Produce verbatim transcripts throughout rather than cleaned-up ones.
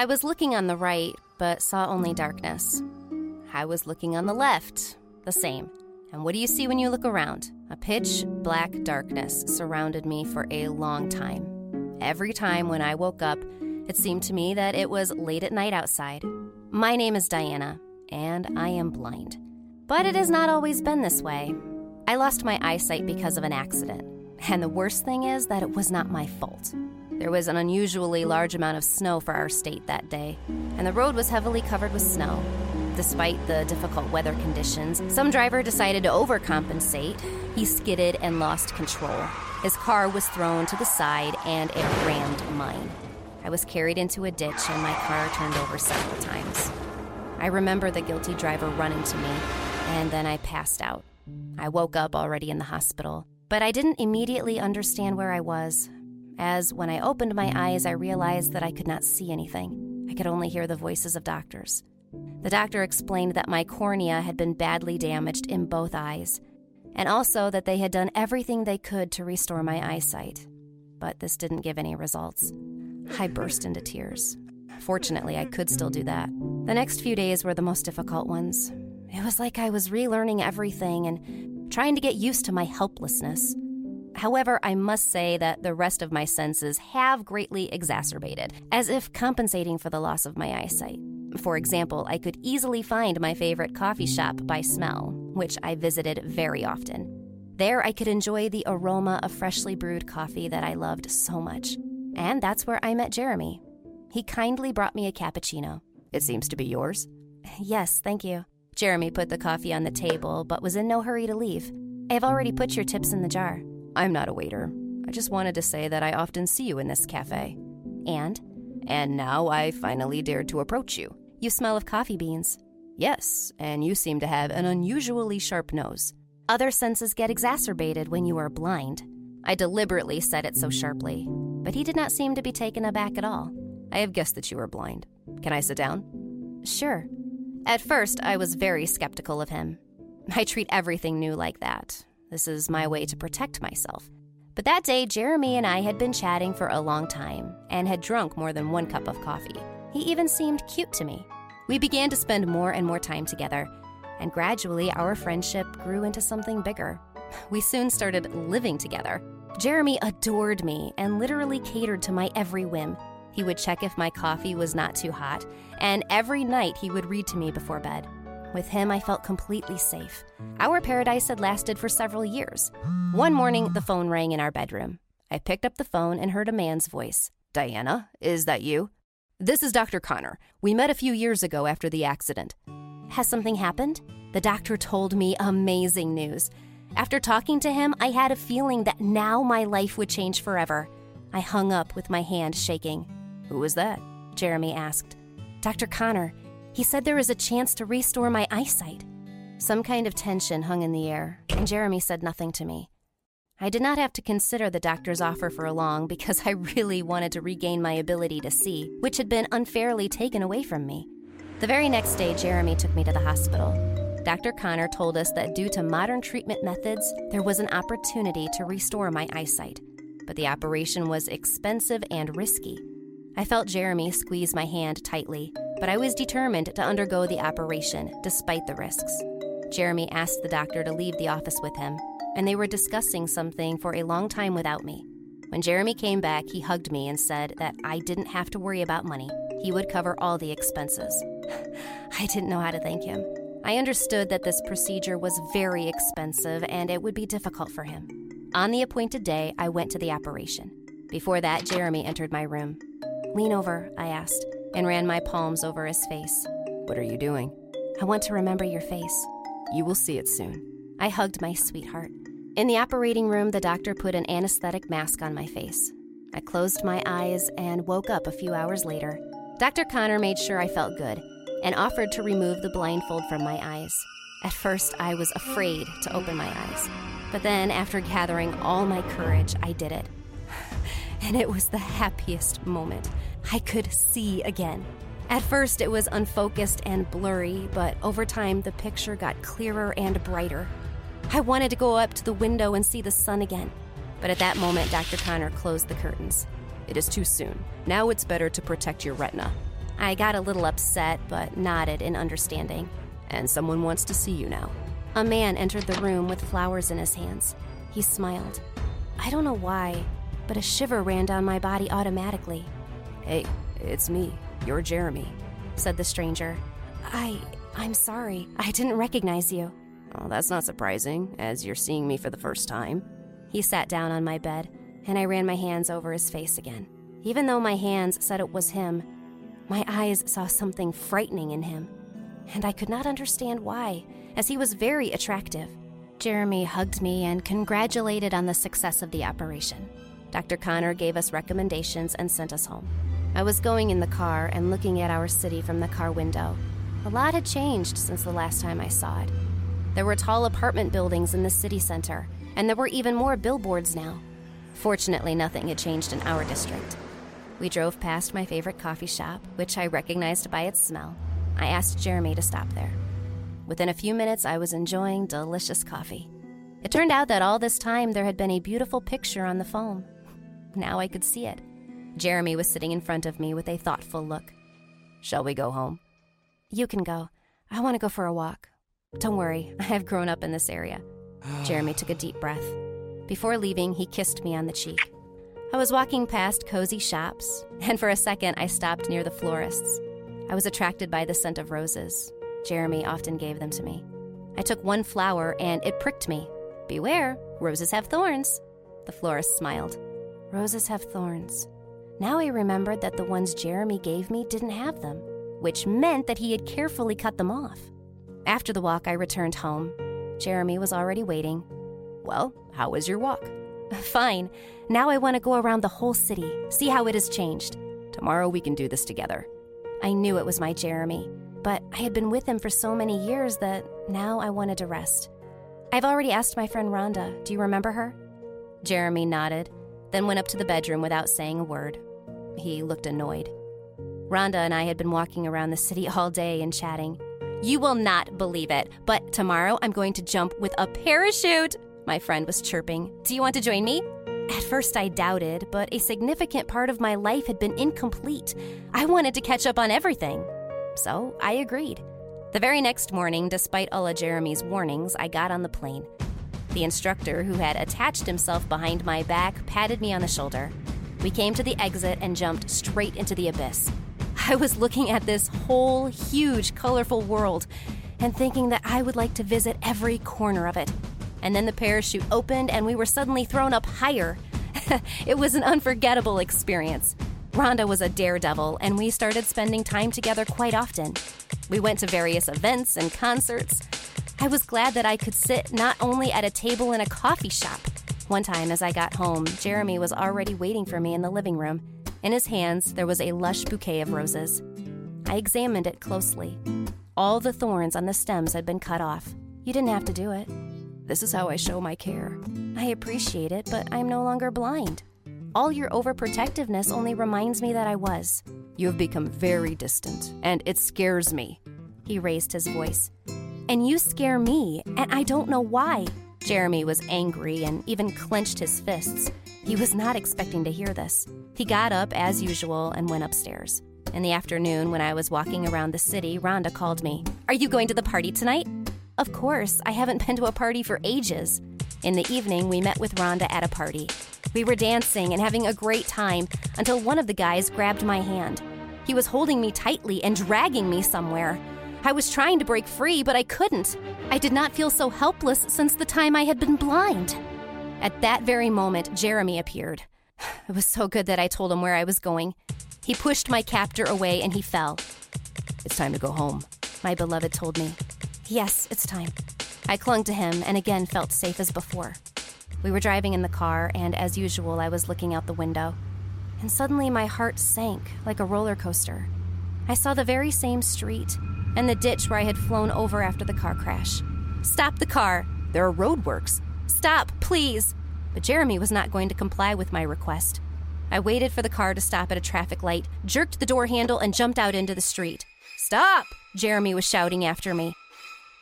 I was looking on the right, but saw only darkness. I was looking on the left, the same. And what do you see when you look around? A pitch black darkness surrounded me for a long time. Every time when I woke up, it seemed to me that it was late at night outside. My name is Diana, and I am blind. But it has not always been this way. I lost my eyesight because of an accident. And the worst thing is that it was not my fault. There was an unusually large amount of snow for our state that day, and the road was heavily covered with snow. Despite the difficult weather conditions, some driver decided to overcompensate. He skidded and lost control. His car was thrown to the side, and it rammed mine. I was carried into a ditch, and my car turned over several times. I remember the guilty driver running to me, and then I passed out. I woke up already in the hospital, but I didn't immediately understand where I was, as when I opened my eyes, I realized that I could not see anything. I could only hear the voices of doctors. The doctor explained that my cornea had been badly damaged in both eyes, and also that they had done everything they could to restore my eyesight. But this didn't give any results. I burst into tears. Fortunately, I could still do that. The next few days were the most difficult ones. It was like I was relearning everything and trying to get used to my helplessness. However, I must say that the rest of my senses have greatly exacerbated, as if compensating for the loss of my eyesight. For example, I could easily find my favorite coffee shop by smell, which I visited very often. There, I could enjoy the aroma of freshly brewed coffee that I loved so much. And that's where I met Jeremy. He kindly brought me a cappuccino. It seems to be yours. Yes, thank you. Jeremy put the coffee on the table, but was in no hurry to leave. I have already put your tips in the jar. I'm not a waiter. I just wanted to say that I often see you in this cafe. And? And now I finally dared to approach you. You smell of coffee beans. Yes, and you seem to have an unusually sharp nose. Other senses get exacerbated when you are blind. I deliberately said it so sharply, but he did not seem to be taken aback at all. I have guessed that you are blind. Can I sit down? Sure. At first, I was very skeptical of him. I treat everything new like that. This is my way to protect myself. But that day, Jeremy and I had been chatting for a long time and had drunk more than one cup of coffee. He even seemed cute to me. We began to spend more and more time together, and gradually our friendship grew into something bigger. We soon started living together. Jeremy adored me and literally catered to my every whim. He would check if my coffee was not too hot, and every night he would read to me before bed. With him, I felt completely safe. Our paradise had lasted for several years. One morning, the phone rang in our bedroom. I picked up the phone and heard a man's voice. Diana, is that you? This is Doctor Connor. We met a few years ago after the accident. Has something happened? The doctor told me amazing news. After talking to him, I had a feeling that now my life would change forever. I hung up with my hand shaking. Who was that? Jeremy asked. Doctor Connor. He said there is a chance to restore my eyesight. Some kind of tension hung in the air, and Jeremy said nothing to me. I did not have to consider the doctor's offer for long because I really wanted to regain my ability to see, which had been unfairly taken away from me. The very next day, Jeremy took me to the hospital. Doctor Connor told us that due to modern treatment methods, there was an opportunity to restore my eyesight. But the operation was expensive and risky. I felt Jeremy squeeze my hand tightly, but I was determined to undergo the operation despite the risks. Jeremy asked the doctor to leave the office with him, and they were discussing something for a long time without me. When Jeremy came back, he hugged me and said that I didn't have to worry about money. He would cover all the expenses. I didn't know how to thank him. I understood that this procedure was very expensive and it would be difficult for him. On the appointed day, I went to the operation. Before that, Jeremy entered my room. Lean over, I asked, and ran my palms over his face. What are you doing? I want to remember your face. You will see it soon. I hugged my sweetheart. In the operating room, the doctor put an anesthetic mask on my face. I closed my eyes and woke up a few hours later. Doctor Connor made sure I felt good and offered to remove the blindfold from my eyes. At first, I was afraid to open my eyes. But then, after gathering all my courage, I did it. And it was the happiest moment. I could see again. At first, it was unfocused and blurry, but over time, the picture got clearer and brighter. I wanted to go up to the window and see the sun again. But at that moment, Doctor Connor closed the curtains. It is too soon. Now it's better to protect your retina. I got a little upset, but nodded in understanding. And someone wants to see you now. A man entered the room with flowers in his hands. He smiled. I don't know why, but a shiver ran down my body automatically. Hey, it's me. You're Jeremy, said the stranger. I, I'm sorry. I didn't recognize you. Oh, that's not surprising, as you're seeing me for the first time. He sat down on my bed, and I ran my hands over his face again. Even though my hands said it was him, my eyes saw something frightening in him. And I could not understand why, as he was very attractive. Jeremy hugged me and congratulated on the success of the operation. Doctor Connor gave us recommendations and sent us home. I was going in the car and looking at our city from the car window. A lot had changed since the last time I saw it. There were tall apartment buildings in the city center, and there were even more billboards now. Fortunately, nothing had changed in our district. We drove past my favorite coffee shop, which I recognized by its smell. I asked Jeremy to stop there. Within a few minutes, I was enjoying delicious coffee. It turned out that all this time there had been a beautiful picture on the phone. Now I could see it. Jeremy was sitting in front of me with a thoughtful look. Shall we go home? You can go. I want to go for a walk. Don't worry, I have grown up in this area. Jeremy took a deep breath. Before leaving, he kissed me on the cheek. I was walking past cozy shops, and for a second I stopped near the florist's. I was attracted by the scent of roses. Jeremy often gave them to me. I took one flower and it pricked me. Beware, roses have thorns. The florist smiled. Roses have thorns. Now I remembered that the ones Jeremy gave me didn't have them, which meant that he had carefully cut them off. After the walk, I returned home. Jeremy was already waiting. Well, how was your walk? Fine. Now I want to go around the whole city, see how it has changed. Tomorrow we can do this together. I knew it was my Jeremy, but I had been with him for so many years that now I wanted to rest. I've already asked my friend Rhonda, do you remember her? Jeremy nodded, then went up to the bedroom without saying a word. He looked annoyed. Rhonda and I had been walking around the city all day and chatting. You will not believe it, but tomorrow I'm going to jump with a parachute, my friend was chirping. Do you want to join me? At first I doubted, but a significant part of my life had been incomplete. I wanted to catch up on everything. So I agreed. The very next morning, despite all of Jeremy's warnings, I got on the plane. The instructor, who had attached himself behind my back, patted me on the shoulder. We came to the exit and jumped straight into the abyss. I was looking at this whole, huge, colorful world and thinking that I would like to visit every corner of it. And then the parachute opened and we were suddenly thrown up higher. It was an unforgettable experience. Rhonda was a daredevil and we started spending time together quite often. We went to various events and concerts. I was glad that I could sit not only at a table in a coffee shop. One time as I got home, Jeremy was already waiting for me in the living room. In his hands, there was a lush bouquet of roses. I examined it closely. All the thorns on the stems had been cut off. You didn't have to do it. This is how I show my care. I appreciate it, but I'm no longer blind. All your overprotectiveness only reminds me that I was. You have become very distant, and it scares me. He raised his voice. And you scare me, and I don't know why. Jeremy was angry and even clenched his fists. He was not expecting to hear this. He got up as usual and went upstairs. In the afternoon, when I was walking around the city, Rhonda called me. Are you going to the party tonight? Of course, I haven't been to a party for ages. In the evening, we met with Rhonda at a party. We were dancing and having a great time until one of the guys grabbed my hand. He was holding me tightly and dragging me somewhere. I was trying to break free, but I couldn't. I did not feel so helpless since the time I had been blind. At that very moment, Jeremy appeared. It was so good that I told him where I was going. He pushed my captor away and he fell. It's time to go home, my beloved told me. Yes, it's time. I clung to him and again felt safe as before. We were driving in the car, and as usual, I was looking out the window. And suddenly my heart sank like a roller coaster. I saw the very same street and the ditch where I had flown over after the car crash. Stop the car. There are roadworks. Stop, please. But Jeremy was not going to comply with my request. I waited for the car to stop at a traffic light, jerked the door handle, and jumped out into the street. Stop! Jeremy was shouting after me.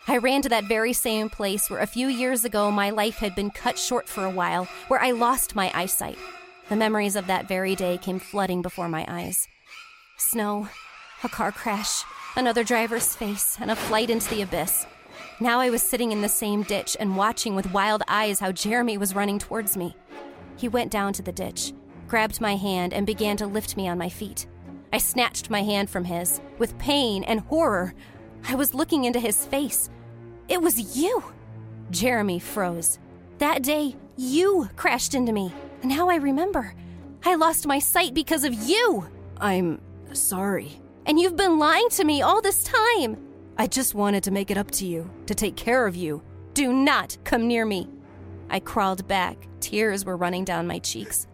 I ran to that very same place where a few years ago my life had been cut short for a while, where I lost my eyesight. The memories of that very day came flooding before my eyes. Snow, a car crash, another driver's face, and a flight into the abyss. Now I was sitting in the same ditch and watching with wild eyes how Jeremy was running towards me. He went down to the ditch, grabbed my hand, and began to lift me on my feet. I snatched my hand from his, with pain and horror. I was looking into his face. It was you! Jeremy froze. That day, you crashed into me. Now I remember. I lost my sight because of you! I'm sorry. And you've been lying to me all this time! I just wanted to make it up to you, to take care of you. Do not come near me. I crawled back. Tears were running down my cheeks.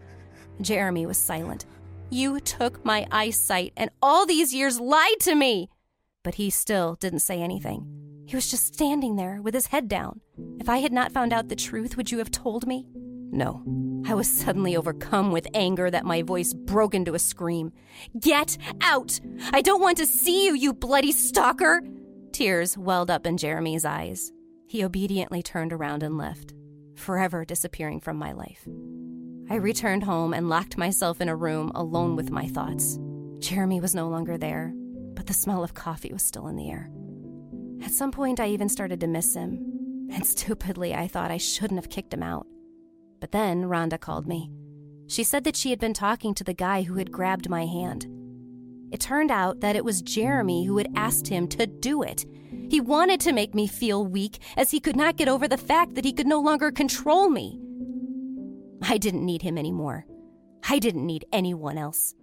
Jeremy was silent. You took my eyesight and all these years lied to me. But he still didn't say anything. He was just standing there with his head down. If I had not found out the truth, would you have told me? No. I was suddenly overcome with anger that my voice broke into a scream. Get out! I don't want to see you, you bloody stalker! Tears welled up in Jeremy's eyes. He obediently turned around and left, forever disappearing from my life. I returned home and locked myself in a room alone with my thoughts. Jeremy was no longer there, but the smell of coffee was still in the air. At some point, I even started to miss him, and stupidly, I thought I shouldn't have kicked him out. But then Rhonda called me. She said that she had been talking to the guy who had grabbed my hand. It turned out that it was Jeremy who had asked him to do it. He wanted to make me feel weak, as he could not get over the fact that he could no longer control me. I didn't need him anymore. I didn't need anyone else.